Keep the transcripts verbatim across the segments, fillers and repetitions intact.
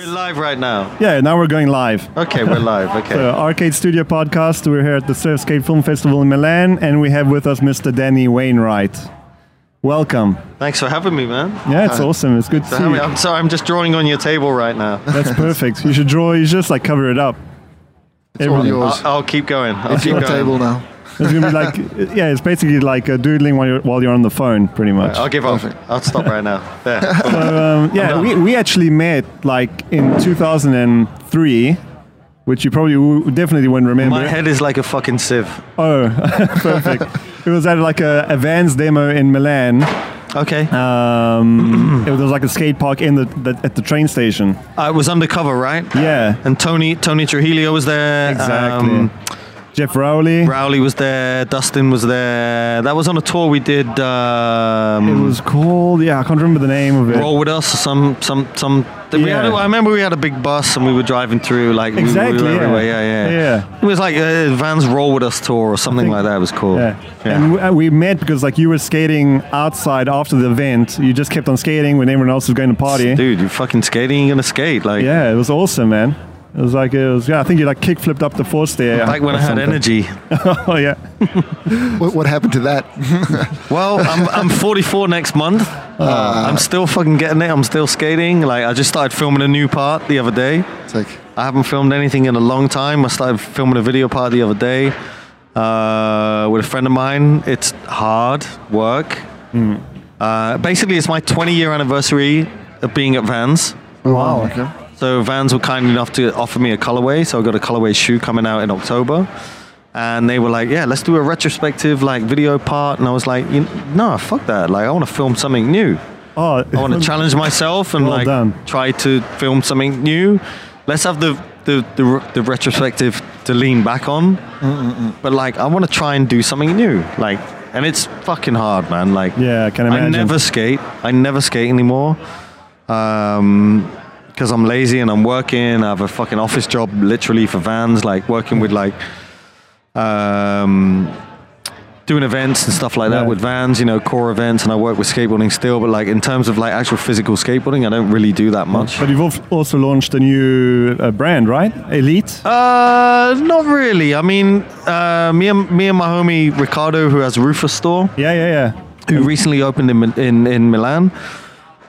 We're live right now. Yeah, now we're going live. Okay, we're live. Okay. So, Arcade Studio Podcast. We're here at the Surfskate Film Festival in Milan, and we have with us Mister Danny Wainwright. Welcome. Thanks for having me, man. Yeah, it's uh, awesome. It's good to see you. I'm sorry, I'm just drawing on your table right now. That's perfect. You should draw. You should just like cover it up. It's all yours. I'll, I'll keep going. I'll it's keep your going. table now. It's gonna be like, yeah, it's basically like a doodling while you're while you're on the phone, pretty much. Right, I'll give up. I'll stop right now. There. So, um, yeah, we we actually met like in two thousand three, which you probably w- definitely wouldn't remember. My head is like a fucking sieve. Oh, perfect. It was at like a, a Vans demo in Milan. Okay. Um, it was like a skate park in the, the at the train station. Uh, it was undercover, right? Yeah. And Tony Tony Trujillo was there. Exactly. Um, Jeff Rowley. Rowley was there. Dustin was there. That was on a tour we did. Um, it was called, yeah, I can't remember the name of it. Roll With Us. Or some, some, some. Yeah. We had a, I remember we had a big bus and we were driving through like. Exactly. We, we yeah. yeah, yeah, yeah. It was like a Vans Roll With Us tour or something like that. It was cool. Yeah. yeah. And we, uh, we met because like you were skating outside after the event. You just kept on skating when everyone else was going to party. Dude, you're fucking skating. You're gonna skate. Like. Yeah, it was awesome, man. It was like, it was, yeah, I think you like kick flipped up the four stair. Like when I had energy. Oh, yeah. what, what happened to that? Well, I'm I'm forty-four next month. Uh, I'm still fucking getting it. I'm still skating. Like, I just started filming a new part the other day. It's like, I haven't filmed anything in a long time. I started filming a video part the other day uh, with a friend of mine. It's hard work. Mm. Uh, basically, it's my twenty-year anniversary of being at Vans. Oh, wow. Okay. So Vans were kind enough to offer me a colorway, so I got a colorway shoe coming out in October, and they were like, "Yeah, let's do a retrospective like video part," and I was like, you "No, fuck that! Like, I want to film something new. Oh, I want to challenge myself and well like done. try to film something new. Let's have the the the, the retrospective to lean back on, Mm-mm-mm. but like I want to try and do something new, like, and it's fucking hard, man. Like, yeah, I can imagine. I never skate. I never skate anymore. Um. Because I'm lazy and I'm working. I have a fucking office job literally for Vans, like working with like um, doing events and stuff like that yeah. with Vans, you know, core events, and I work with skateboarding still, but like in terms of like actual physical skateboarding, I don't really do that much. But you've also launched a new uh, brand, right? Elite? Uh, not really. I mean, uh, me and me and my homie Ricardo, who has Rufus store. Yeah, yeah, yeah. Who recently opened in in, in Milan.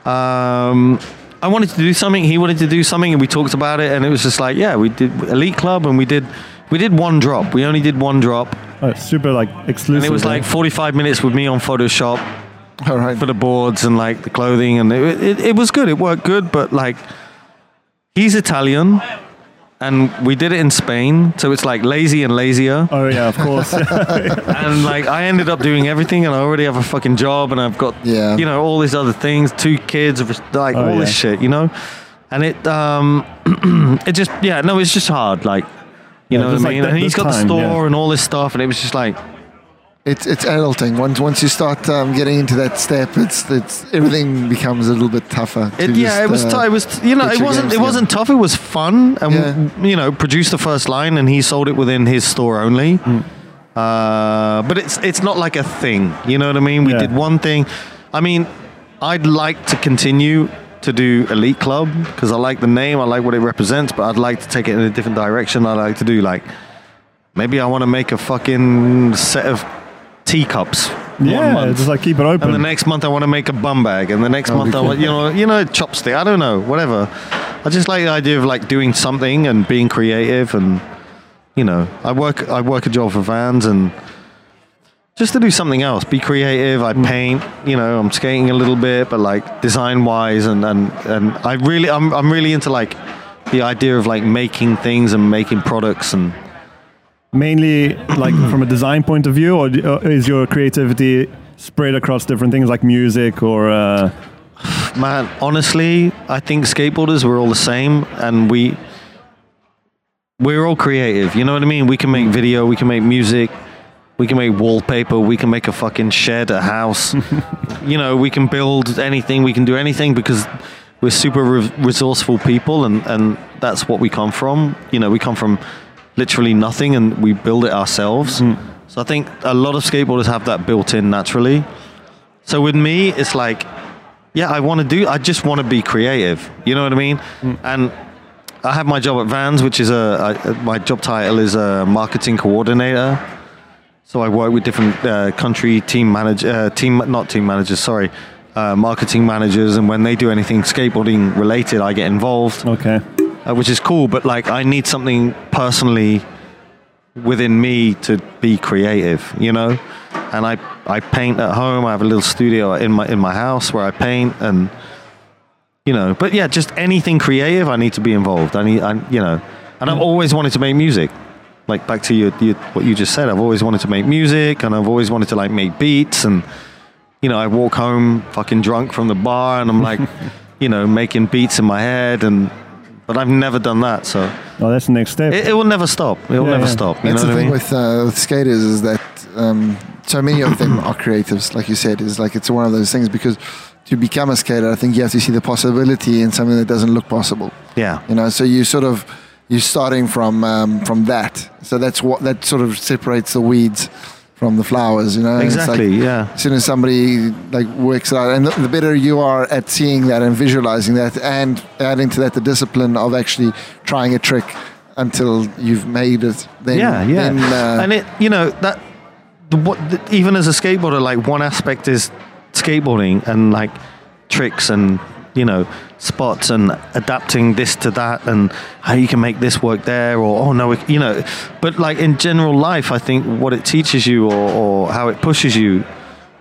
Um. I wanted to do something, he wanted to do something, and we talked about it, and it was just like, yeah, we did Elite Club, and we did we did one drop. We only did one drop. Oh, super, like, exclusive. And it was like forty-five minutes with me on Photoshop All right. for the boards and, like, the clothing, and it, it, it was good. It worked good, but, like, he's Italian, and we did it in Spain, so it's, like, lazy and lazier. Oh, yeah, of course. And, like, I ended up doing everything, and I already have a fucking job, and I've got, yeah. you know, all these other things, two kids, like, oh, all yeah. this shit, you know? And it, um, it just, yeah, no, it's just hard, like, you yeah, know what I mean? Like that, and he's got time, the store yeah. and all this stuff, and it was just like... It's it's adulting. Once once you start um, getting into that step, it's it's everything becomes a little bit tougher. It, yeah, just, it was. Uh, t- it was. You know, it wasn't. Games, it yeah. wasn't tough. It was fun, and yeah. we, you know, produced the first line, and he sold it within his store only. Mm. Uh, but it's it's not like a thing. You know what I mean? We yeah. did one thing. I mean, I'd like to continue to do Elite Club because I like the name, I like what it represents, but I'd like to take it in a different direction. I'd like to do like maybe I want to make a fucking set of teacups. Yeah, just like keep it open. And the next month I want to make a bum bag, and the next oh, month I want, you know, you know, chopstick. I don't know, whatever. I just like the idea of like doing something and being creative, and you know, I work, I work a job for Vans, and just to do something else, be creative. I paint, you know, I'm skating a little bit, but like design wise, and and and I really, I'm I'm really into like the idea of like making things and making products and. Mainly like from a design point of view, or is your creativity spread across different things like music or uh man honestly I think skateboarders we're all the same, and we we're all creative, you know what I mean? We can make video, we can make music, we can make wallpaper, we can make a fucking shed, a house, you know, we can build anything, we can do anything because we're super re- resourceful people, and and that's what we come from, you know, we come from literally nothing and we build it ourselves. Mm. So I think a lot of skateboarders have that built in naturally. So with me, it's like yeah, I want to do, I just want to be creative. You know what I mean? Mm. And I have my job at Vans, which is a, a, my job title is a marketing coordinator. So I work with different uh, country team manage, uh, team, not team managers, sorry, uh, marketing managers. And when they do anything skateboarding related, I get involved. Okay. Uh, which is cool, but like I need something personally within me to be creative, you know? And I, I paint at home. I have a little studio in my in my house where I paint, and you know, but yeah, just anything creative, I need to be involved. I need, I, you know, and I've always wanted to make music. Like back to your, your what you just said, I've always wanted to make music, and I've always wanted to like make beats, and you know, I walk home fucking drunk from the bar, and I'm like, you know, making beats in my head, and but I've never done that. So, oh, that's the next step. It, it will never stop. It will yeah, never yeah. stop. You that's know the what thing I mean? with, uh, with skaters is that. Um, So many of them are creatives, like you said. It's like it's one of those things, because to become a skater, I think you have to see the possibility in something that doesn't look possible. Yeah, you know. So you sort of you're starting from um, from that. So that's what that sort of separates the weeds from the flowers. You know, exactly. It's like, yeah. As soon as somebody like works out, and the, the better you are at seeing that and visualizing that, and adding to that the discipline of actually trying a trick until you've made it. Then, yeah, yeah. Then, uh, and it, you know that. What, even as a skateboarder, like one aspect is skateboarding and like tricks and, you know, spots and adapting this to that and how you can make this work there, or oh no, you know, but like in general life, I think what it teaches you, or, or how it pushes you,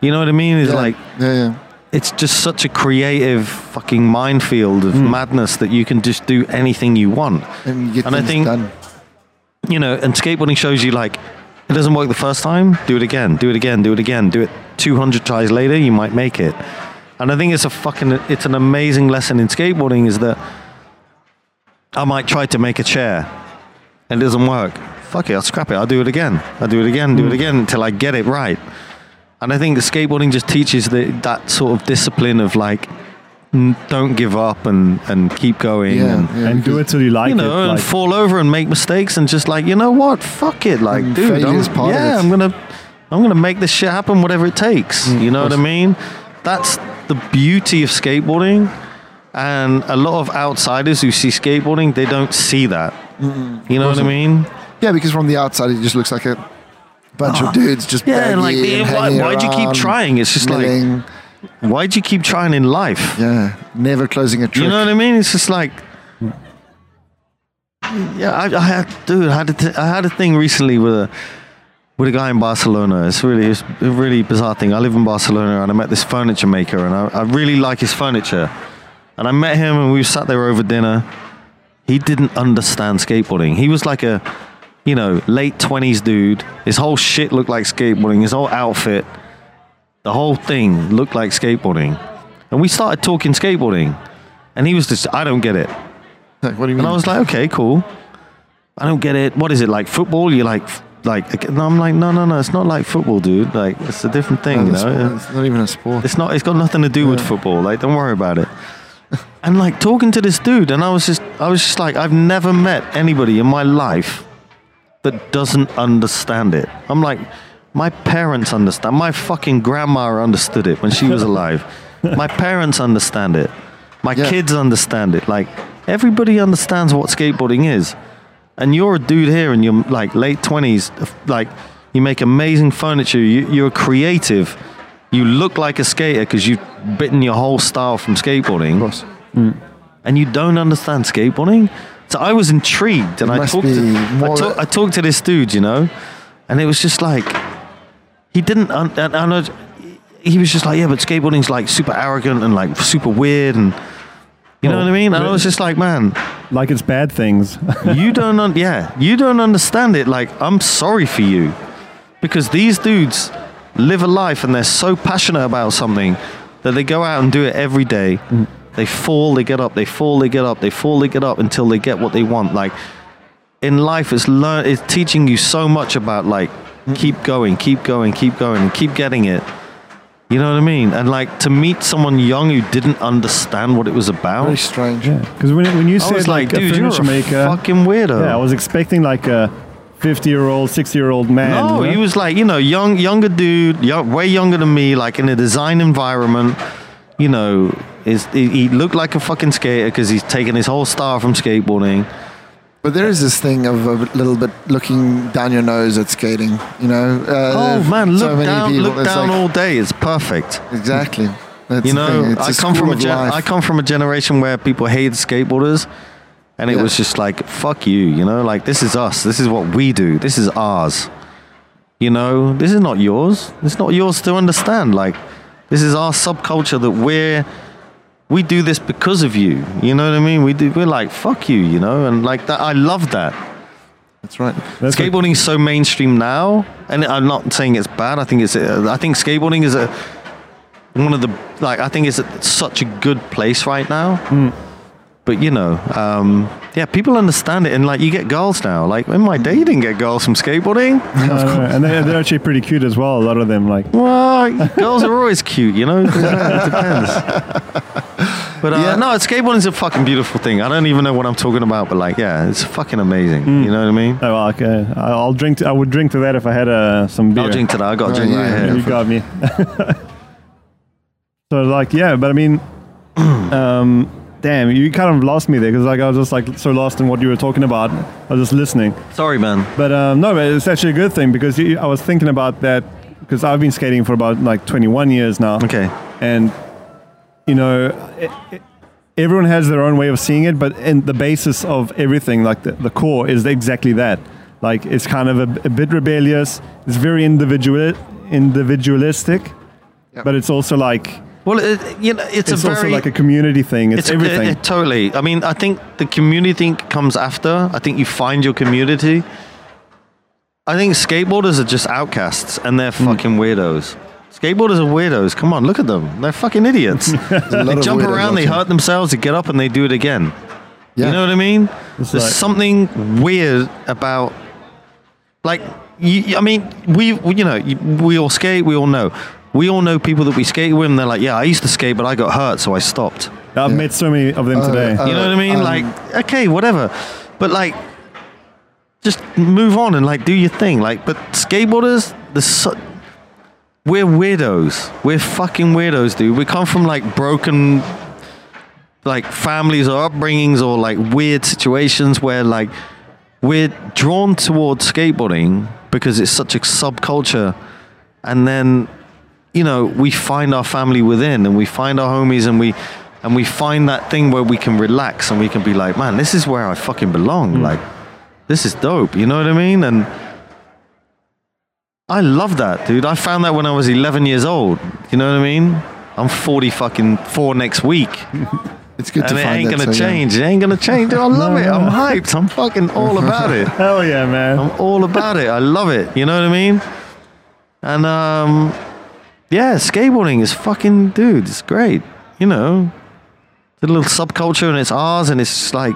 you know what I mean, is yeah. like yeah, yeah. it's just such a creative fucking minefield of mm. madness that you can just do anything you want, and, you get and I think done. you know, and skateboarding shows you like, it doesn't work the first time, do it again, do it again, do it again, do it two hundred tries later, you might make it. And I think it's a fucking, it's an amazing lesson in skateboarding, is that I might try to make a chair and it doesn't work. Fuck it, I'll scrap it, I'll do it again, I'll do it again, do it again until I get it right. And I think the skateboarding just teaches the, that sort of discipline of like, don't give up and, and keep going yeah, and, yeah. and do it till you like you know, it and like. fall over and make mistakes and just like, you know what, fuck it, like and dude I'm, yeah I'm gonna I'm gonna make this shit happen, whatever it takes. mm, you know what I mean? That's the beauty of skateboarding, and a lot of outsiders who see skateboarding, they don't see that. mm, you know awesome. What I mean? Yeah, because from the outside it just looks like a bunch oh, of dudes just yeah and like the, and why, why'd you keep trying? It's just milling. like why'd you keep trying in life? Yeah, never closing a trick. You know what I mean? It's just like, yeah, I, I had, dude, I had, a th- I had a thing recently with a with a guy in Barcelona. It's really, it's a really bizarre thing. I live in Barcelona, and I met this furniture maker, and I, I really like his furniture. And I met him, and we sat there over dinner. He didn't understand skateboarding. He was like a, you know, late twenties dude. His whole shit looked like skateboarding. His whole outfit. The whole thing looked like skateboarding. And we started talking skateboarding. And he was just, I don't get it. Like, what do you mean? And I was like, okay, cool. I don't get it. What is it, like football? You're like, like, and I'm like, no, no, no, it's not like football, dude. Like, it's a different thing, you know? It's not even a sport. It's not, it's got nothing to do yeah. with football. Like, don't worry about it. And like talking to this dude, and I was just, I was just like, I've never met anybody in my life that doesn't understand it. I'm like, my parents understand. My fucking grandma understood it when she was alive. My parents understand it. My yeah. kids understand it. Like, everybody understands what skateboarding is. And you're a dude here in your, like, late twenties. Like, you make amazing furniture. You, you're creative. You look like a skater because you've bitten your whole style from skateboarding. Of course. Mm. And you don't understand skateboarding? So I was intrigued. And I talked, to, I, talk, I talked to this dude, you know? And it was just like... He didn't, un- un- un- he was just like, yeah, but skateboarding's like super arrogant and like super weird and, you know oh, what I mean? And I was just like, man. Like it's bad things. you don't, un- yeah, you don't understand it. Like, I'm sorry for you. Because these dudes live a life and they're so passionate about something that they go out and do it every day. Mm. They fall, they get up, they fall, they get up, they fall, they get up until they get what they want. Like, in life, it's learn- it's teaching you so much about like, keep going, keep going, keep going, keep getting it. You know what I mean? And like to meet someone young who didn't understand what it was about. Very strange. Because yeah. when when you said like, like dude, a furniture maker, you're a fucking weirdo. Yeah, I was expecting like a fifty-year-old, sixty-year-old man. No, right? He was like, you know, young, younger dude, young, way younger than me, like in a design environment. you know, is he looked like a fucking skater because he's taken his whole style from skateboarding. But there is this thing of a little bit looking down your nose at skating, you know. Uh, oh man, look so down, people, look down like, all day. It's perfect. Exactly. That's you know, I come from a gen- I come from a generation where people hated skateboarders, and it yeah. was just like fuck you, you know. Like this is us. This is what we do. This is ours. You know, this is not yours. It's not yours to understand. Like this is our subculture that we're. We do this because of you. You know what I mean? We do, we're like, fuck you, you know? And like that, I love that. That's right. That's skateboarding is so mainstream now. And I'm not saying it's bad. I think it's, I think skateboarding is a, one of the, like, I think it's a, such a good place right now. Mm. But you know, um, yeah, people understand it. And like, you get girls now. Like in my day, you didn't get girls from skateboarding. No, of no. And they're, they're actually pretty cute as well. A lot of them like, well, girls are always cute, you know? It depends. But uh, yeah. no, skateboarding is a fucking beautiful thing. I don't even know what I'm talking about, but like, yeah, it's fucking amazing. Mm. You know what I mean? Oh, well, okay. I'll drink. To, I would drink to that if I had uh, some beer. I'll drink to that. I got a drink right here. You got me. So like, yeah, but I mean, um, damn, you kind of lost me there because like I was just like so lost in what you were talking about. I was just listening. Sorry, man. But um, no, but it's actually a good thing because you, I was thinking about that because I've been skating for about like twenty-one years now. Okay. And. You know, it, it, everyone has their own way of seeing it, but and the basis of everything, like the, the core, is exactly that. Like, it's kind of a, a bit rebellious. It's very individual, individualistic, yep. but it's also like well, it, you know, it's, it's a also very, like a community thing. It's, it's everything. A, it, it, totally. I mean, I think the community thing comes after. I think you find your community. I think skateboarders are just outcasts, and they're fucking mm. weirdos. Skateboarders are weirdos. Come on, look at them. They're fucking idiots. They jump around, they hurt themselves, they get up and they do it again. Yeah. You know what I mean? It's There's like, something weird about... Like, you, I mean, we, we, you know, we all skate, we all know. We all know people that we skate with and they're like, yeah, I used to skate, but I got hurt, so I stopped. I've yeah. met so many of them uh, today. Uh, you know what I mean? Um, like, okay, whatever. But like... Just move on and like, do your thing. Like, but skateboarders, the... Su- We're weirdos. We're fucking weirdos, dude. We come from like broken like families or upbringings or like weird situations where like we're drawn towards skateboarding because it's such a subculture. And then, you know, we find our family within and we find our homies and we and we find that thing where we can relax and we can be like, man, this is where I fucking belong. Mm. Like, this is dope. You know what I mean? And I love that, dude. I found that when I was eleven years old. You know what I mean? I'm forty fucking four next week. It's good and to it find it. Ain't gonna so, change. Yeah. It ain't gonna change. Dude, I love no, it. No. I'm hyped. I'm fucking all about it. Hell yeah, man. I'm all about it. I love it. You know what I mean? And um, yeah, skateboarding is fucking, dude. It's great. You know, it's a little subculture and it's ours and it's just like.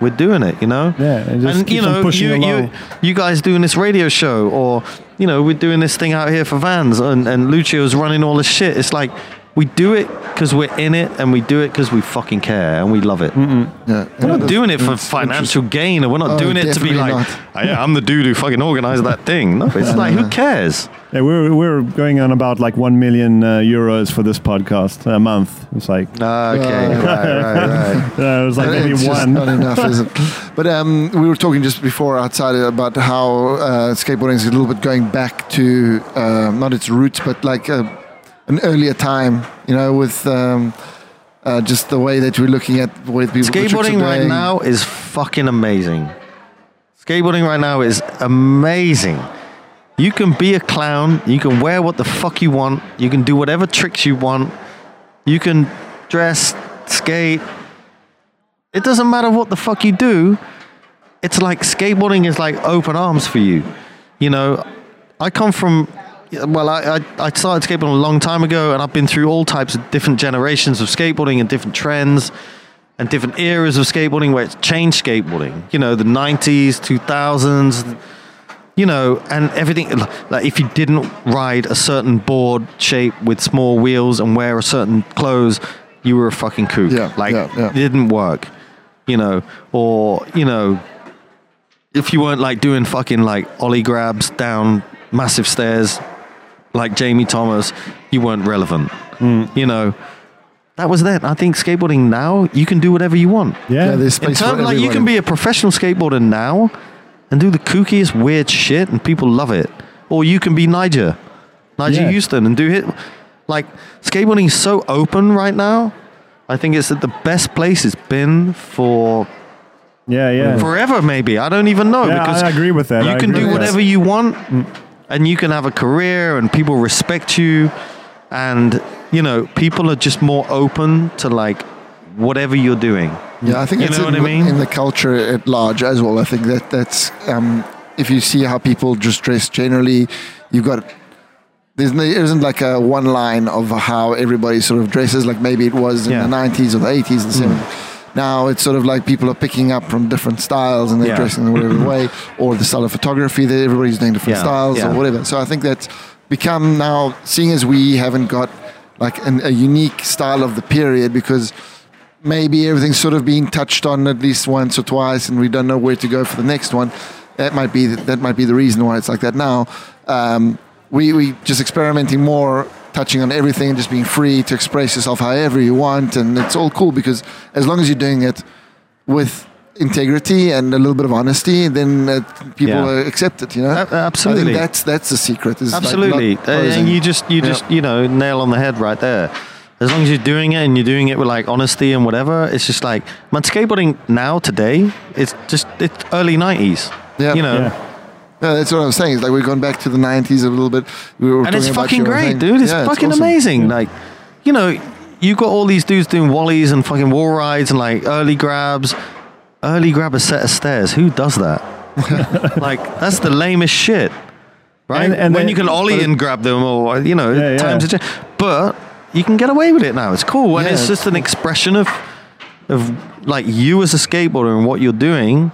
We're doing it, you know? Yeah, and, just and you know, you, you, you guys doing this radio show, or, you know, we're doing this thing out here for Vans, and, and Lucio's running all this shit. It's like, we do it because we're in it, and we do it because we fucking care, and we love it. Yeah, we're not doing it for financial gain, and we're not oh, doing it to be like, oh, yeah, I'm the dude who fucking organized that thing. No, it's like, who cares? Yeah, we're, we're going on about like one million uh, euros for this podcast a month. It's like... Ah, okay, right, right, right. uh, it was like and maybe it's one. Not enough, is it? But um, we were talking just before outside about how uh, skateboarding is a little bit going back to, uh, not its roots, but like a, an earlier time, you know, with um, uh, just the way that we're looking at with people... Skateboarding right now is fucking amazing. Skateboarding right now is amazing. You can be a clown, you can wear what the fuck you want, you can do whatever tricks you want, you can dress, skate. It doesn't matter what the fuck you do. It's like skateboarding is like open arms for you. You know, I come from, well, I, I, I started skateboarding a long time ago and I've been through all types of different generations of skateboarding and different trends and different eras of skateboarding where it's changed skateboarding. You know, the nineties, two thousands... You know, and everything, like if you didn't ride a certain board shape with small wheels and wear a certain clothes, you were a fucking kook. Yeah, like, yeah, yeah. It didn't work, you know. Or, you know, if you weren't like doing fucking like ollie grabs down massive stairs like Jamie Thomas, you weren't relevant, mm. you know. that was then. I think skateboarding now, you can do whatever you want. Yeah, yeah there's space term, for like, you can be a professional skateboarder now and do the kookiest, weird shit, and people love it. Or you can be Niger, Niger yeah. Houston, and do hit. Like, skateboarding is so open right now. I think it's at the best place it's been for... Yeah, yeah. Forever, maybe. I don't even know. Yeah, because I agree with that. You I can do whatever that. you want, and you can have a career, and people respect you, and, you know, people are just more open to, like, whatever you're doing. Yeah, I think you it's know in, what I mean? in the culture at large as well. I think that that's... Um, if you see how people just dress generally, you've got... There's no, there isn't like a one line of how everybody sort of dresses, like maybe it was in yeah. the nineties or the eighties and seventies. Mm. Now it's sort of like people are picking up from different styles and they're yeah. dressing in whatever way, or the style of photography that everybody's doing different yeah. styles yeah. or whatever. So I think that's become now, seeing as we haven't got like an, a unique style of the period, because maybe everything's sort of being touched on at least once or twice and we don't know where to go for the next one. That might be the, that might be the reason why it's like that now. Um, We we just experimenting more, touching on everything, and just being free to express yourself however you want, and it's all cool because as long as you're doing it with integrity and a little bit of honesty, then uh, people yeah. accept it. You know, uh, absolutely. I think that's that's the secret. Is absolutely, like uh, and you just you yeah. just you know nail on the head right there. As long as you're doing it and you're doing it with like honesty and whatever, it's just like man, skateboarding now today, it's just it's early nineties. Yeah, you know. Yeah. No, that's what I was saying. It's like we've gone back to the nineties a little bit. We were and it's fucking great, thing. dude. It's yeah, fucking it's awesome. amazing. Like, you know, you got all these dudes doing wallies and fucking wall rides and like early grabs. Early grab a set of stairs. Who does that? Like, that's the lamest shit, right? And, and when they, you can ollie and grab them, or you know, yeah, times yeah. Change. But you can get away with it now. It's cool, and yeah, it's, it's just cool. an expression of of like you as a skateboarder and what you're doing,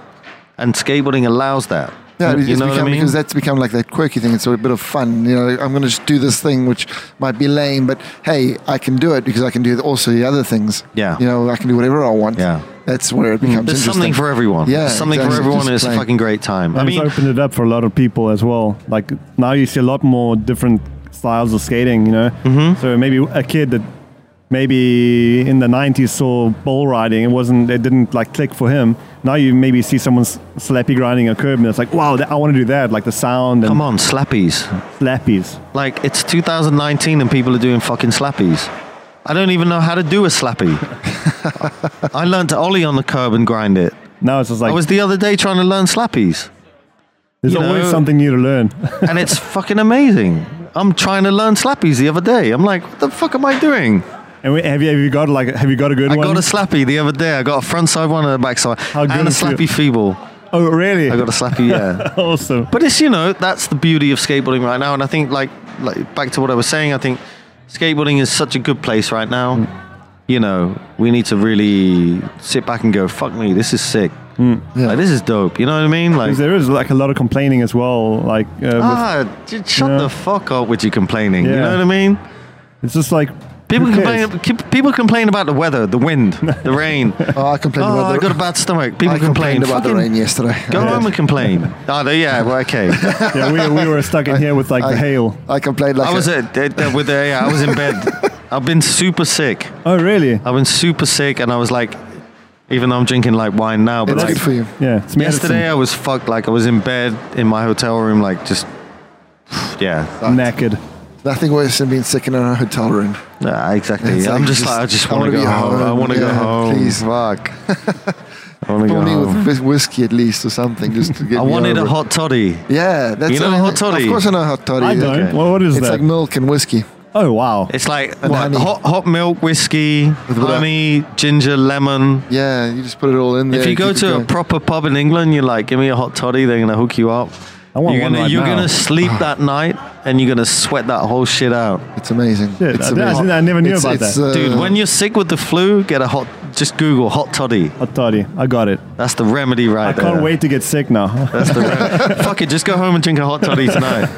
and skateboarding allows that. Yeah, it's become, I mean? because that's become like that quirky thing. It's a bit of fun. You know, I'm going to just do this thing, which might be lame, but hey, I can do it because I can do also the other things. Yeah. You know, I can do whatever I want. Yeah. That's where it becomes There's interesting. There's something for everyone. Yeah. There's something exactly. for everyone, just and it's playing. a fucking great time. And I mean, it's opened it up for a lot of people as well. Like now you see a lot more different styles of skating, you know? Mm-hmm. So maybe a kid that maybe in the nineties saw bull riding, it wasn't, it didn't like click for him. Now you maybe see someone slappy grinding a curb and it's like, wow, I want to do that, like the sound. And come on, slappies. Slappies. Like it's two thousand nineteen and people are doing fucking slappies. I don't even know how to do a slappy. I learned to ollie on the curb and grind it. Now it's just like... I was the other day trying to learn slappies. There's you always know? something new to learn. And it's fucking amazing. I'm trying to learn slappies the other day. I'm like, what the fuck am I doing? And we, have you have you got like have you got a good I one? I got a slappy the other day. I got a front side one and a back side, and a slappy you? feeble. Oh really? I got a slappy, yeah. Awesome. But it's, you know, that's the beauty of skateboarding right now. And I think like like back to what I was saying, I think skateboarding is such a good place right now. Mm. You know, we need to really sit back and go, fuck me, this is sick. Mm. Yeah. Like this is dope. You know what I mean? Like there is like a lot of complaining as well. Like uh, ah, with, dude, shut know? the fuck up with your complaining. Yeah. You know what I mean? It's just like. People complain, people complain about the weather, the wind, the rain. Oh, I complained oh, about the rain. I got a bad stomach. People I complained, complained about Fucking the rain yesterday. Go home and complain. Oh, yeah, well, okay. Yeah, we, we were stuck in I, here with like I, the hail. I complained like I was a, a, with the, yeah, I was in bed. I've been super sick. Oh, really? I've been super sick and I was like, even though I'm drinking like wine now. But it's like, good for you. Yeah. It's yesterday I was fucked. Like I was in bed in my hotel room, like just, yeah. Knackered. Nothing worse than being sick in a hotel room. Nah, exactly. Like I'm just, just like, I just want to go home. home. I want to yeah, go home. Please, fuck. I want to go home. With whiskey at least or something. Just to get I wanted over. a hot toddy. Yeah. That's you know a hot toddy? Of course I know a hot toddy. I don't. Okay. Well, what is it's that? It's like milk and whiskey. Oh, wow. It's like what, hot, hot milk, whiskey, with honey, that? ginger, lemon. Yeah, you just put it all in there. If you go to a proper pub in England, you're like, give me a hot toddy, they're going to hook you up. I want you're one gonna, right you're now. gonna sleep that night and you're gonna sweat that whole shit out. It's amazing. Shit, it's I, amazing. I never knew it's, about it's, that, uh, dude. When you're sick with the flu, get a hot. Just Google hot toddy. Hot toddy. I got it. That's the remedy, right I there. I can't wait to get sick now. That's the remedy. Fuck it. Just go home and drink a hot toddy tonight.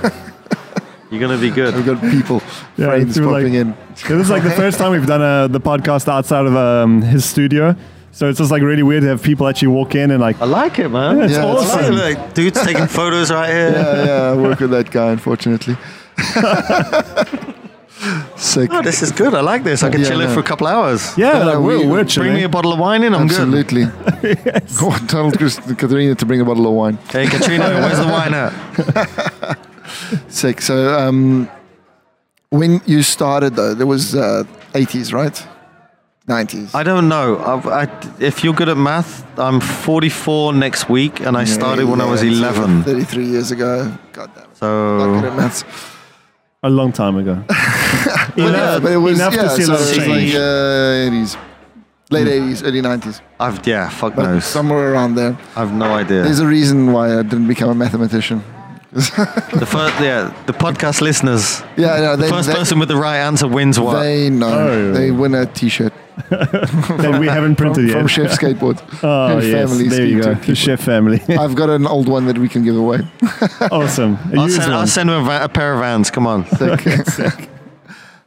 You're gonna be good. We've got people, yeah, friends popping like, in. This is like the first time we've done a, the podcast outside of um, his studio. So it's just like really weird to have people actually walk in and like... I like it, man. Yeah, it's yeah, awesome. It's like, dude's taking photos right here. Yeah, yeah. I work with that guy, unfortunately. So oh, this is good. I like this. I can yeah, chill no. in for a couple hours. Yeah, no, no, we're, we're chilling. Bring me a bottle of wine in. I'm Absolutely. good. Absolutely. Yes. Go on, tell Katrina to bring a bottle of wine. Hey, Katrina, where's the wine at? Sick. So um, when you started, though, there was uh, eighties, right? nineties. I don't know. I, I, if you're good at math, I'm forty-four next week, and I yeah, started when yeah, I was eleven. thirty-three years ago. God damn it. So, not good at maths. A long time ago. Enough, well, yeah, but it was enough yeah, to see so a lot of change. Like, uh, eighties, late eighties, early nineties. I've yeah, fuck but knows. Somewhere around there. I've no idea. There's a reason why I didn't become a mathematician. the first, yeah, the podcast listeners. Yeah, no, they, the first they, person with the right answer wins what? They know. Oh. They win a T-shirt. That we haven't printed from, yet. From Chef Skateboard. Oh, and yes. There you go. The Chef family. I've got an old one that we can give away. Awesome. I'll send, I'll send him a, a pair of Vans. Come on. Okay, sick.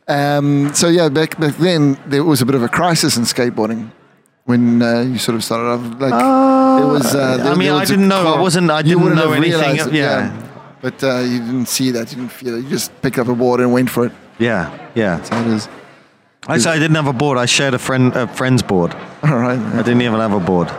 Um, so, yeah, back, back then, there was a bit of a crisis in skateboarding when uh, you sort of started off. Like, uh, it was, uh, there, I mean, I didn't know. I wasn't, I didn't know anything. It, yeah. yeah. But uh, you didn't see that. You didn't feel it. You just picked up a board and went for it. Yeah. Yeah. That's how it is. Actually, I didn't have a board. I shared a friend, a friend's board. All right. Yeah. I didn't even have a board.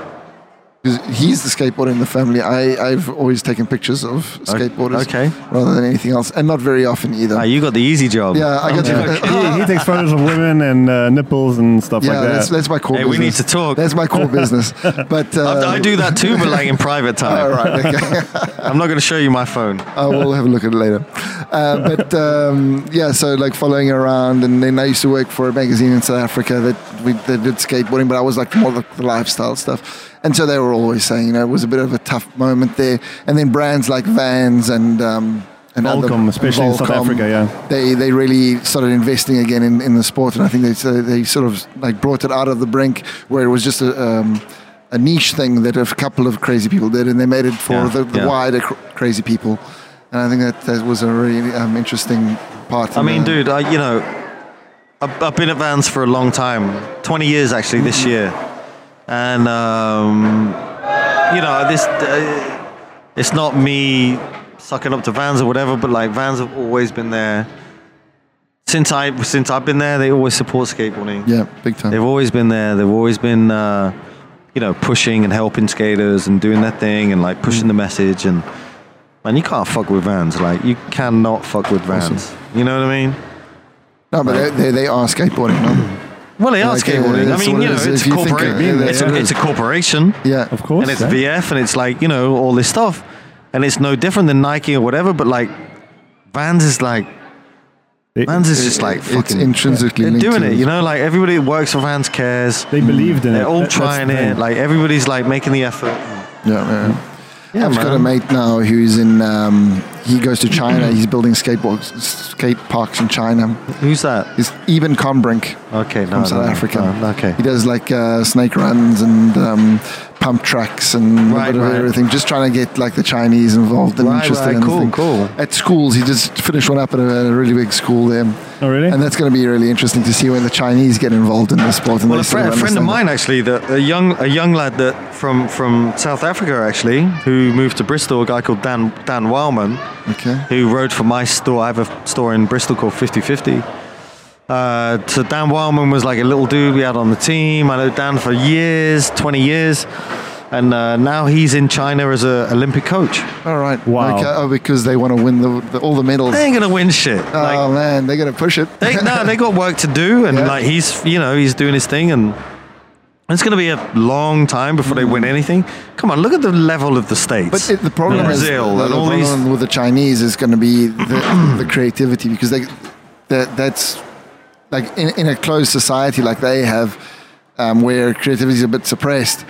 He's the skateboarder in the family. I, I've always taken pictures of skateboarders okay. rather than anything else, and not very often either. Ah, you got the easy job. Yeah, I got yeah. the he, he takes photos of women and uh, nipples and stuff yeah, like that. Yeah, that's, that's my core hey, business. We need to talk. That's my core business. But uh, I, I do that too, but like in private time. All right, okay. I'm not going to show you my phone. I will have a look at it later. Uh, but um, yeah, so like following around, and then I used to work for a magazine in South Africa that, we, that did skateboarding, but I was like more like the lifestyle stuff. And so they were always saying, you know, it was a bit of a tough moment there. And then brands like Vans and um, and Volcom, other, especially Volcom, in South Africa, yeah, they they really started investing again in, in the sport, and I think they they sort of like brought it out of the brink where it was just a um, a niche thing that a couple of crazy people did, and they made it for yeah, the, the yeah. wider cr- crazy people. And I think that that was a really um, interesting part. I mean, the, dude, I, you know, I've, I've been at Vans for a long time, twenty years actually this mm-hmm. year. And, um, you know, this uh, it's not me sucking up to Vans or whatever, but, like, Vans have always been there. Since, I, since I've been there, they always support skateboarding. Yeah, big time. They've always been there. They've always been, uh, you know, pushing and helping skaters and doing their thing and, like, pushing mm. the message. And, man, you can't fuck with Vans. Like, you cannot fuck with Vans. Awesome. You know what I mean? No, but like, they, they, they are skateboarding, no? Well, they are like, skateboarding. Uh, I mean, you know, it's a, corpora- it, yeah, it's, a, it's a corporation. Yeah, of course. And it's yeah. V F, and it's like, you know, all this stuff. And it's no different than Nike or whatever, but like, Vans is like, it, Vans is it, just like, it, fucking, it's intrinsically they're doing it, you know, like everybody that works for Vans cares. They believed in they're it. They're all that, trying it. Thing. Like, everybody's like making the effort. Yeah, yeah. Yeah, I've man. got a mate now who's in, um, he goes to China, he's building skateboards, skate parks in China. Who's that? It's Eben Combrink. Okay, no, From South no, Africa. No, okay. He does like uh, snake runs and um, pump tracks and right, a bit of right. everything, just trying to get like the Chinese involved and right, interested right, in cool, cool. At schools, he just finished one up at a, a really big school there. Oh, really? And that's going to be really interesting to see when the Chinese get involved in the sport. And well, a, fr- a friend of mine, that. actually, that a young a young lad that from, from South Africa, actually, who moved to Bristol, a guy called Dan Dan Weilman, okay. who rode for my store. I have a store in Bristol called Fifty Fifty. Uh, so Dan Weilman was like a little dude we had on the team. I know Dan for years, twenty years. And uh, now he's in China as an Olympic coach. All right. Wow. Okay. Oh, because they want to win the, the, all the medals. They ain't going to win shit. Oh, like, man, they're going to push it. they, no, they got work to do. And yeah. like he's, you know, he's doing his thing. And it's going to be a long time before mm. they win anything. Come on, look at the level of the States. But it, the problem yeah. is Brazil, the, the, the all problem these... with the Chinese is going to be the, the creativity, because they, that that's like in, in a closed society like they have, um, where creativity is a bit suppressed.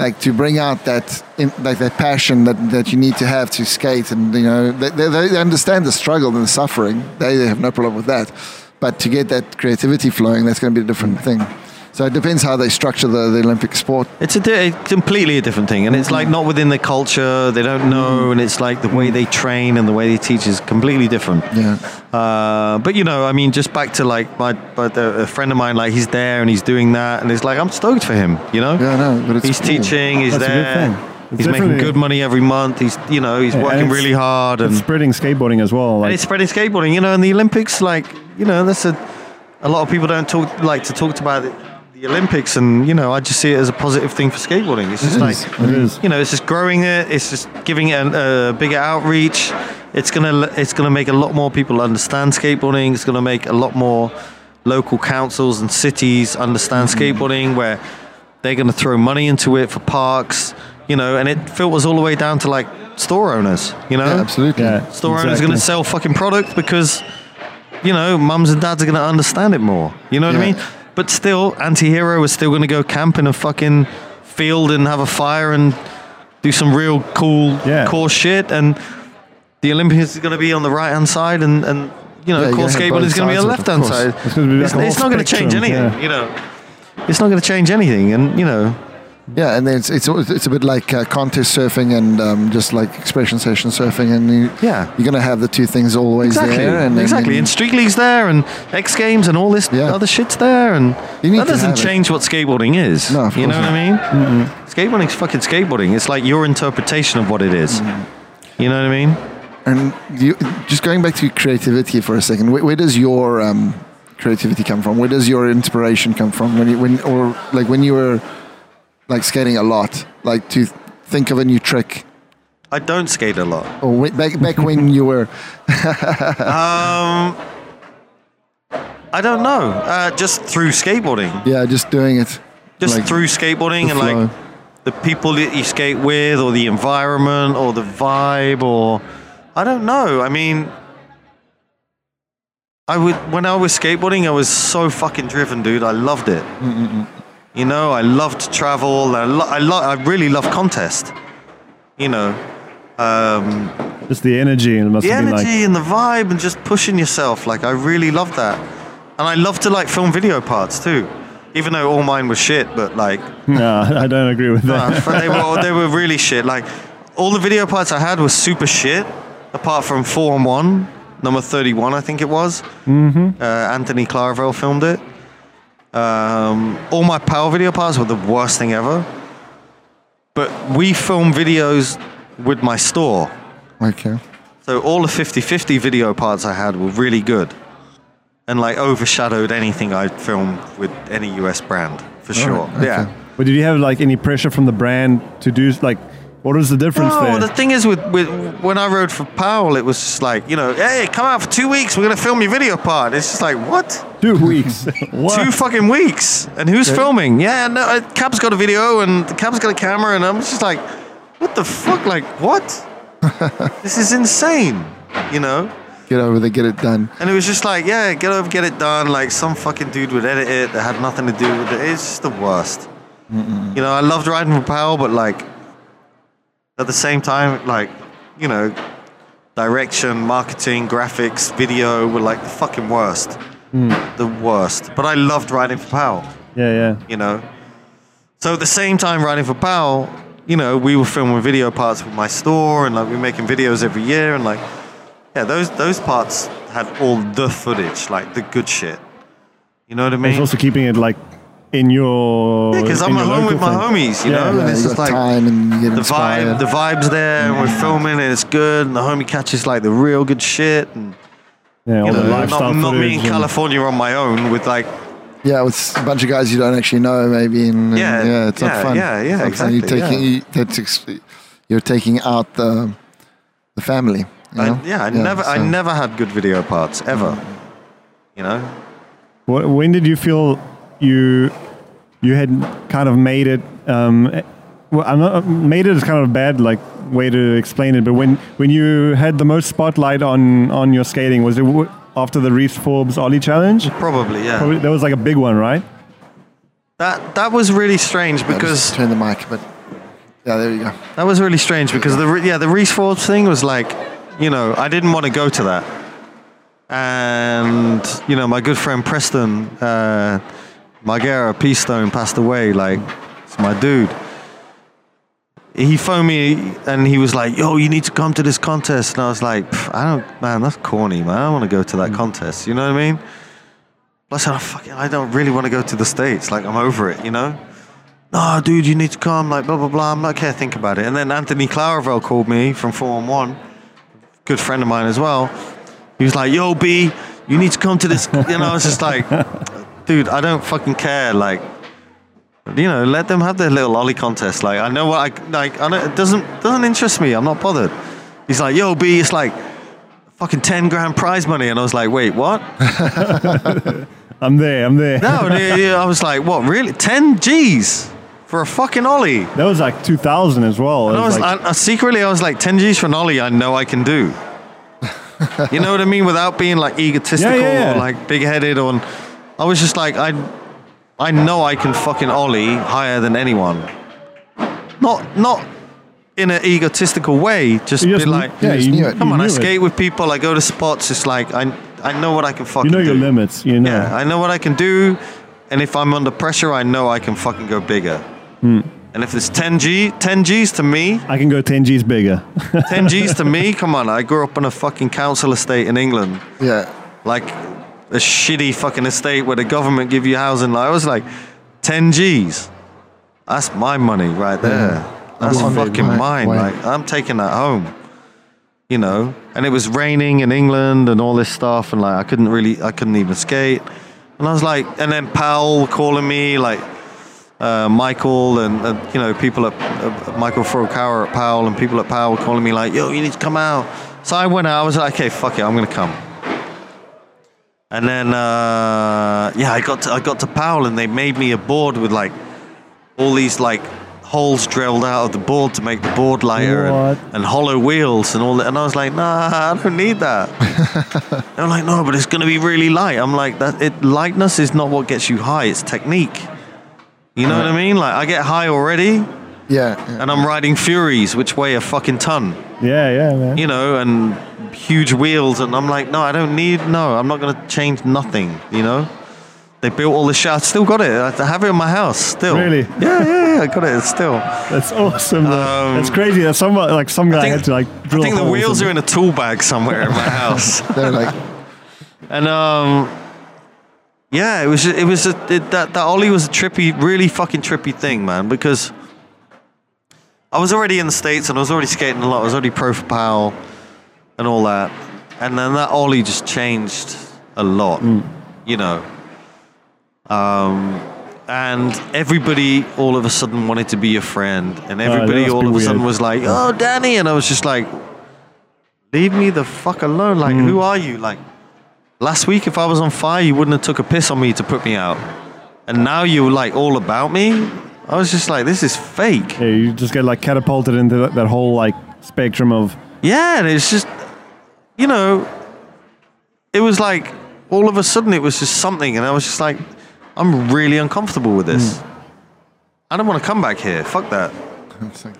Like to bring out that, in, like that passion that, that you need to have to skate, and you know they, they they understand the struggle and the suffering. They have no problem with that, but to get that creativity flowing, that's going to be a different thing. So it depends how they structure the, the Olympic sport. It's a di- completely a different thing, and it's like not within the culture. They don't know, and it's like the way they train and the way they teach is completely different. Yeah. Uh, but you know, I mean, just back to like my, but a friend of mine, like he's there and he's doing that, and it's like I'm stoked for him. You know. Yeah, no, but it's he's cool. teaching. He's That's there. A good thing. It's he's making good money every month. He's, you know, he's yeah, working really hard, and it's spreading skateboarding as well. Like. And it's spreading skateboarding, you know. And the Olympics, like you know, that's a, a lot of people don't talk like to talk about it, the Olympics, and, you know, I just see it as a positive thing for skateboarding. It's just it like, is. It is. You know, it's just growing it. It's just giving it a, a bigger outreach. It's gonna, it's gonna make a lot more people understand skateboarding. It's gonna make a lot more local councils and cities understand skateboarding, where they're gonna throw money into it for parks, you know, and it filters all the way down to like store owners, you know? Yeah, absolutely. Yeah, store exactly. owners are gonna sell fucking product because, you know, mums and dads are gonna understand it more. You know what yeah. I mean? But still, Anti-Hero is still gonna go camp in a fucking field and have a fire and do some real cool, yeah. cool shit, and the Olympics is gonna be on the right hand side, and, and you know, yeah, course skateboarding is going to be on the left hand side. It's, be it's, it's not going to change anything, yeah. you know. It's not going to change anything, and you know. Yeah, and it's it's it's a bit like uh, contest surfing and um, just like expression session surfing, and you, yeah, you're going to have the two things always exactly. there, and exactly, and, and Street League's there, and X Games, and all this yeah. other shit's there, and that doesn't change it. What skateboarding is. No, of you know not. What I mean? Mm-hmm. Skateboarding's fucking skateboarding. It's like your interpretation of what it is. Mm-hmm. You know what I mean? And you, just going back to creativity for a second, where, where does your um, creativity come from? Where does your inspiration come from? When you, when or like when you were like skating a lot, like to think of a new trick. I don't skate a lot. Or wait, back back when you were. um, I don't know. Uh, just through skateboarding. Yeah, just doing it. Just like through skateboarding and flow. Like the people that you skate with, or the environment, or the vibe, or. I don't know. I mean, I would when I was skateboarding, I was so fucking driven, dude. I loved it. Mm-mm-mm. You know, I loved to travel. I lo- I, lo- I really loved contest. You know, um, just the energy and the energy like- and the vibe and just pushing yourself. Like I really loved that, and I loved to like film video parts too. Even though all mine was shit, but like no, I don't agree with that. No, they were they were really shit. Like all the video parts I had were super shit. Apart from four on one, number thirty-one, I think it was. Mm-hmm. Uh, Anthony Claraville filmed it. Um, all my Powell video parts were the worst thing ever. But we film videos with my store. Okay. So all the Fifty Fifty video parts I had were really good. And like overshadowed anything I filmed with any U S brand, for sure. All right, okay. Yeah. But did you have like any pressure from the brand to do like... What was the difference no, there? The thing is, with, with when I rode for Powell, it was just like, you know, hey, come out for two weeks, we're going to film your video part. It's just like, what? Two weeks? What? Two fucking weeks. And who's okay. filming? Yeah, no, Cab's got a video, and Cab's got a camera, and I'm just like, what the fuck? Like, what? This is insane, you know? Get over there, get it done. And it was just like, yeah, get over, get it done. Like, some fucking dude would edit it that had nothing to do with it. It's just the worst. Mm-mm. You know, I loved riding for Powell, but like, at the same time, like, you know, direction, marketing, graphics, video were like the fucking worst. Mm. The worst. But I loved riding for Powell. Yeah, yeah. You know? So at the same time riding for Powell, you know, we were filming video parts with my store, and like we were making videos every year, and like, yeah, those those parts had all the footage, like the good shit. You know what I mean? It's also keeping it like in your yeah, because I'm at home with my thing. Homies, you yeah, know. Yeah, and it's just like time and you get the inspired. vibe, the vibe's there, yeah. and we're filming, and it's good. And the homie catches like the real good shit, and yeah, all you know, the lifestyle. Not, not me in California on my own with like yeah, with a bunch of guys you don't actually know, maybe. And, and yeah, yeah, it's yeah, not fun. Yeah, yeah, like, exactly. You're taking, yeah. You, that's ex- you're taking out the the family. You know? I, yeah, I yeah, never, so. I never had good video parts ever. Mm-hmm. You know. What, when did you feel? You, you had kind of made it. Um, well, I'm not made it is kind of a bad like way to explain it. But when, when you had the most spotlight on, on your skating, was it w- after the Reece Forbes Ollie Challenge? Probably, yeah. Probably, that was like a big one, right? That that was really strange because yeah, turn the mic, but yeah, there you go. That was really strange because the yeah the Reece Forbes thing was like, you know, I didn't want to go to that, and you know my good friend Preston. Uh, My Gara, Peace Stone, passed away. Like, it's my dude. He phoned me and he was like, yo, you need to come to this contest. And I was like, I don't, man, that's corny, man. I don't want to go to that contest. You know what I mean? Plus, I, fucking, I don't really want to go to the States. Like, I'm over it, you know? No, dude, you need to come. Like, blah, blah, blah. I'm like, okay, think about it. And then Anthony Claraville called me from four on one. Good friend of mine as well. He was like, yo, B, you need to come to this. And I was just like, dude, I don't fucking care. Like, you know, let them have their little ollie contest. Like, I know what I like. I don't, it doesn't doesn't interest me. I'm not bothered. He's like, yo, B, it's like fucking ten grand prize money, and I was like, wait, what? I'm there. I'm there. No, I was like, what? Really? Ten G's for a fucking ollie? That was like two thousand as well. And I was like, I, I, secretly, I was like, ten G's for an ollie. I know I can do. You know what I mean? Without being like egotistical yeah, yeah, yeah. or like big headed, or I was just like, I, I know I can fucking ollie higher than anyone. Not, not. in an egotistical way, just, just be like, yeah, you knew it. Come on, I skate with people, I go to spots, it's like, I I know what I can fucking do. You know your limits, you know. Yeah, I know what I can do, and if I'm under pressure, I know I can fucking go bigger. Mm. And if it's ten G, ten G's to me. I can go ten G's bigger. ten G's to me, come on, I grew up on a fucking council estate in England. Yeah. Like, a shitty fucking estate where the government give you housing. I was like, ten G's, that's my money right there. Yeah. That's fucking mine. Like, I'm taking that home, you know. And it was raining in England and all this stuff, and like I couldn't really, I couldn't even skate. And I was like, and then Powell calling me, like uh, Michael and uh, you know people at uh, Michael Frohwerk at Powell and people at Powell calling me like, yo, you need to come out. So I went out. I was like, okay, fuck it, I'm gonna come. And then uh, yeah, I got to, I got to Powell, and they made me a board with like all these like holes drilled out of the board to make the board lighter and, and hollow wheels and all that. And I was like, nah, I don't need that. They're like, no, but it's going to be really light. I'm like, that it lightness is not what gets you high. It's technique. You know uh, what I mean? Like, I get high already. Yeah, yeah. And I'm riding Furies, which weigh a fucking ton. Yeah, yeah, man. You know, and huge wheels. And I'm like, no, I don't need, no, I'm not going to change nothing, you know? They built all the shit. I still got it. I have it in my house still. Really? Yeah, yeah, yeah. I got it still. That's awesome. Um, That's crazy. That's somewhat like some guy think, had to like. Drill I think the wheels are in a tool bag somewhere in my house. They're like, and um, yeah, it was just, it was a, it, that that ollie was a trippy, really fucking trippy thing, man. Because I was already in the States and I was already skating a lot. I was already pro for Powell and all that. And then that ollie just changed a lot, mm. you know. Um, and everybody all of a sudden wanted to be your friend, and everybody uh, all of a weird. sudden was like, "Oh, Danny," and I was just like, "Leave me the fuck alone!" Like, mm. who are you? Like, last week if I was on fire, you wouldn't have took a piss on me to put me out, and now you're like all about me. I was just like, "This is fake." Yeah, you just get like catapulted into that, that whole like spectrum of yeah, and it's just, you know, it was like all of a sudden it was just something, and I was just like, I'm really uncomfortable with this. Mm. I don't want to come back here. Fuck that.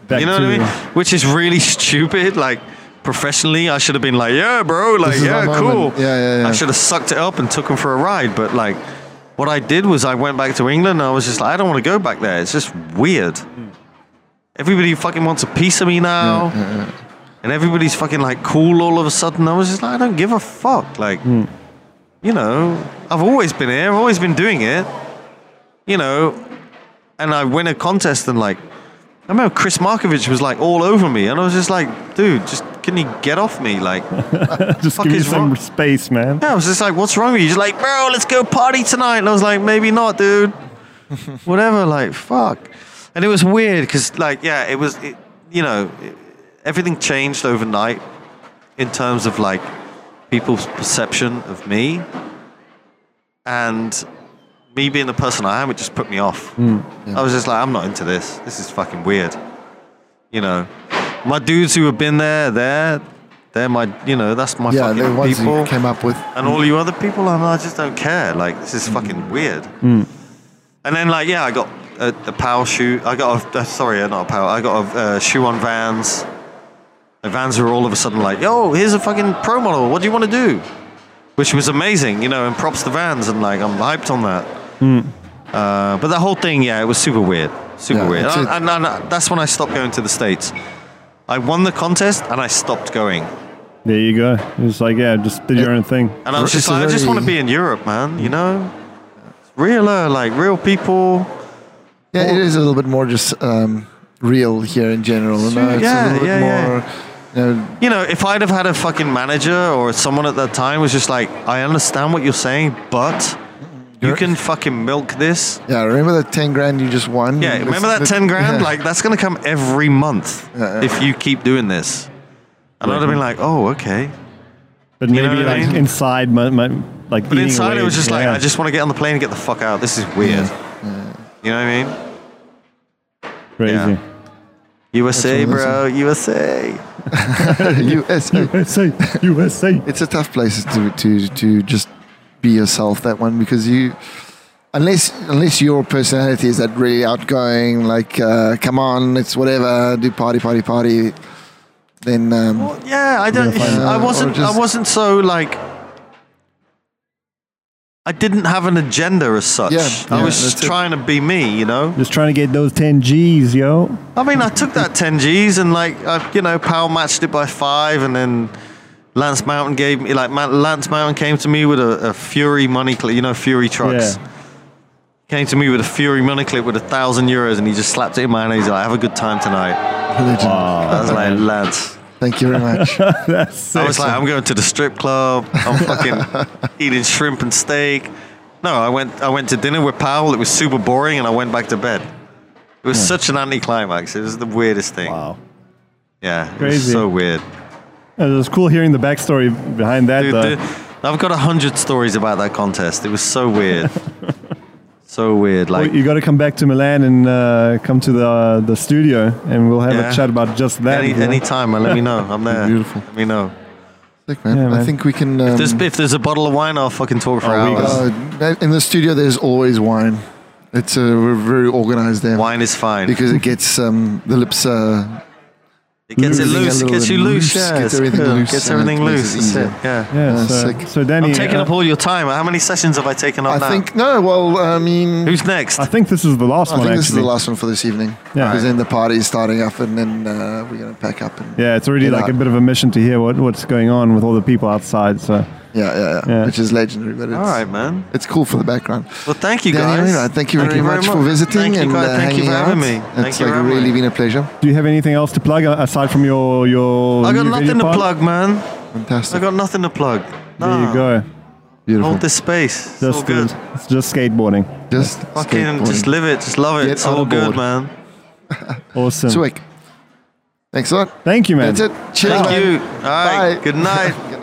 Back you know what I mean? Right. Which is really stupid. Like, professionally, I should have been like, yeah, bro. Like, yeah, cool. Yeah, yeah, yeah. I should have sucked it up and took him for a ride. But, like, what I did was I went back to England, and I was just like, I don't want to go back there. It's just weird. Mm. Everybody fucking wants a piece of me now. Yeah, yeah, yeah. And everybody's fucking, like, cool all of a sudden. I was just like, I don't give a fuck. Like... Mm. You know, I've always been here. I've always been doing it. You know, and I win a contest and like, I remember Chris Markovich was like all over me, and I was just like, dude, just can you get off me? Like, just fuck give me some wrong? space, man. Yeah, I was just like, what's wrong with you? He's like, bro, let's go party tonight. And I was like, maybe not, dude. Whatever, like, fuck. And it was weird because, like, yeah, it was, it, you know, it, everything changed overnight in terms of like. People's perception of me, and me being the person I am, it just put me off. Mm, yeah. I was just like, I'm not into this. This is fucking weird. You know, my dudes who have been there, there, they're my, you know, that's my yeah, fucking the ones people. You came up with, and all you other people, I'm, I just don't care. Like, this is mm. fucking weird. Mm. And then, like, yeah, I got a, a Powell shoe. I got a, sorry, not a Powell. I got a, a shoe on Vans. The Vans were all of a sudden like, yo, here's a fucking pro model. What do you want to do? Which was amazing, you know, and props to Vans. And like, I'm hyped on that. Mm. Uh, but that whole thing, yeah, it was super weird. Super yeah, weird. And, I, and, and I, that's when I stopped going to the States. I won the contest and I stopped going. There you go. It's like, yeah, just did it, your own thing. And I was just like, I just want to be in Europe, man, you know? Realer, like real people. Yeah, it is a little bit more just um, real here in general. Sure, no, it's yeah, a little yeah, bit more... Yeah. No. You know, if I'd have had a fucking manager or someone at that time was just like, I understand what you're saying, but you can fucking milk this. Yeah, remember that ten grand you just won? Yeah, remember that ten grand? Yeah. Like, that's going to come every month yeah, yeah. if you keep doing this. And mm-hmm. I'd have been like, oh, okay. But maybe, you know, like, I mean? inside my, my like, But inside away, it was just yeah. like, I just want to get on the plane and get the fuck out. This is weird. Yeah. Yeah. You know what I mean? Crazy. Yeah. U S A, bro. U S A. U S A. U S A. U S A. It's a tough place to, to, to just be yourself, that one, because you... Unless unless your personality is that really outgoing, like, uh, come on, it's whatever, do party, party, party, then... Um, well, yeah, I don't... I wasn't, just, I wasn't so, like... I didn't have an agenda as such. Yeah, I yeah, was just trying it. to be me, you know? Just trying to get those ten G's, yo. I mean, I took that ten G's and, like, I, you know, Powell matched it by five, and then Lance Mountain gave me, like, Lance Mountain came to me with a, a Fury money clip, you know, Fury trucks. Yeah. Came to me with a Fury money clip with a thousand euros, and he just slapped it in my hand, and he's like, have a good time tonight. Religion. Wow. I was like, Lance. Thank you very much. That's sick. I was like, I'm going to the strip club. I'm fucking eating shrimp and steak. No, I went I went to dinner with Powell. It was super boring, and I went back to bed. It was yeah. such an anticlimax. It was the weirdest thing. Wow. Yeah. Crazy. It was so weird. It was cool hearing the backstory behind that. Dude, dude, I've got a hundred stories about that contest. It was so weird. So weird. Like, well, you got to come back to Milan and uh, come to the uh, the studio, and we'll have yeah. a chat about just that. Any, any time, man. Let me know. I'm there. Beautiful. Let me know. Sick, man. Yeah, man. I think we can. Um, if, there's, if there's a bottle of wine, I'll fucking talk for oh, hours. Uh, in the studio, there's always wine. It's uh, we're very organized there. Wine is fine because it gets um, the lips. Uh, It gets Losing it loose. It gets you loose. loose. Yeah, gets everything yeah. loose. Gets everything loose. That's it. Yeah. yeah uh, so, sick. So Danny, I'm taking uh, up all your time. How many sessions have I taken up I now? I think no. Well, I mean, who's next? I think this is the last I one. I think actually. this is the last one for this evening. Yeah. Because then the party is starting up, and then uh, we're gonna pack up. And yeah, it's already like out. a bit of a mission to hear what, what's going on with all the people outside. So. Yeah, yeah, yeah, yeah. Which is legendary. But it's, all right, man. It's cool for the background. Well, thank you, guys. Yeah, thank you very, thank you very much, much for visiting and uh, thank hanging you for out. having me. It's thank like really me. been a pleasure. Do you have anything else to plug aside from your your? I got nothing to plug, man. Fantastic. I got nothing to plug. No. There you go. Beautiful. Hold this space. It's just all good. The, it's just skateboarding. Just fucking skateboarding. Just live it. Just love it. Get it's all good, man. Awesome. Sweet. Thanks a lot. Thank you, man. That's it. Cheers. Thank man. you. All right. Bye. Good night.